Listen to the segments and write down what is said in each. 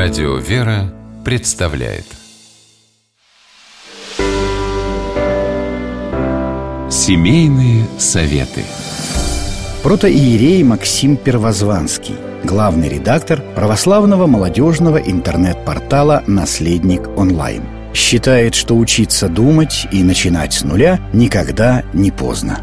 Радио «Вера» представляет Семейные советы. Протоиерей Максим Первозванский, главный редактор православного молодежного интернет-портала «Наследник онлайн», считает, что учиться думать и начинать с нуля никогда не поздно.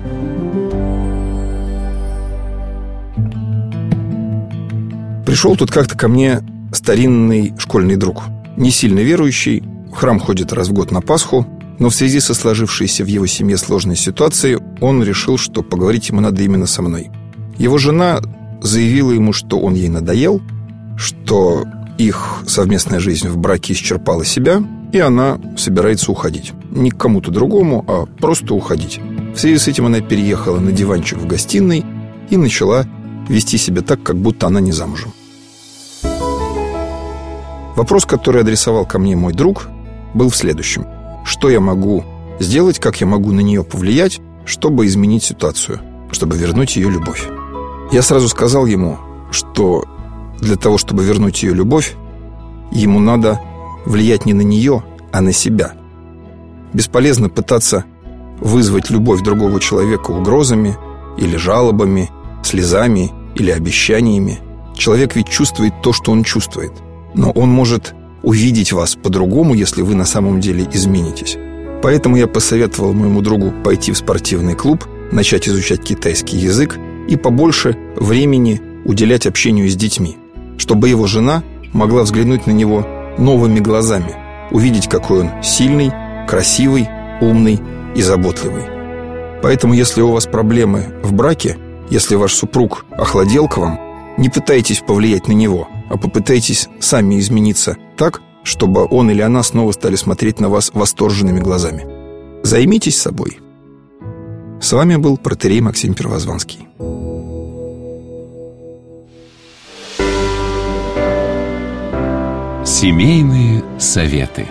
Пришел тут как-то ко мне старинный школьный друг, не сильно верующий, в храм ходит раз в год на Пасху, но в связи со сложившейся в его семье сложной ситуацией он решил, что поговорить ему надо именно со мной. Его жена заявила ему, что он ей надоел, что их совместная жизнь в браке исчерпала себя, и она собирается уходить. Не к кому-то другому, а просто уходить. В связи с этим она переехала на диванчик в гостиной и начала вести себя так, как будто она не замужем. Вопрос, который адресовал ко мне мой друг, был в следующем. Что я могу сделать, как я могу на нее повлиять, чтобы изменить ситуацию, чтобы вернуть ее любовь? Я сразу сказал ему, что для того, чтобы вернуть ее любовь, ему надо влиять не на нее, а на себя. Бесполезно пытаться вызвать любовь другого человека угрозами или жалобами, слезами или обещаниями. Человек ведь чувствует то, что он чувствует. Но он может увидеть вас по-другому, если вы на самом деле изменитесь. Поэтому я посоветовал моему другу пойти в спортивный клуб, начать изучать китайский язык и побольше времени уделять общению с детьми, чтобы его жена могла взглянуть на него новыми глазами, увидеть, какой он сильный, красивый, умный и заботливый. Поэтому, если у вас проблемы в браке, если ваш супруг охладел к вам, не пытайтесь повлиять на него, а попытайтесь сами измениться так, чтобы он или она снова стали смотреть на вас восторженными глазами. Займитесь собой. С вами был протоиерей Максим Первозванский. Семейные советы.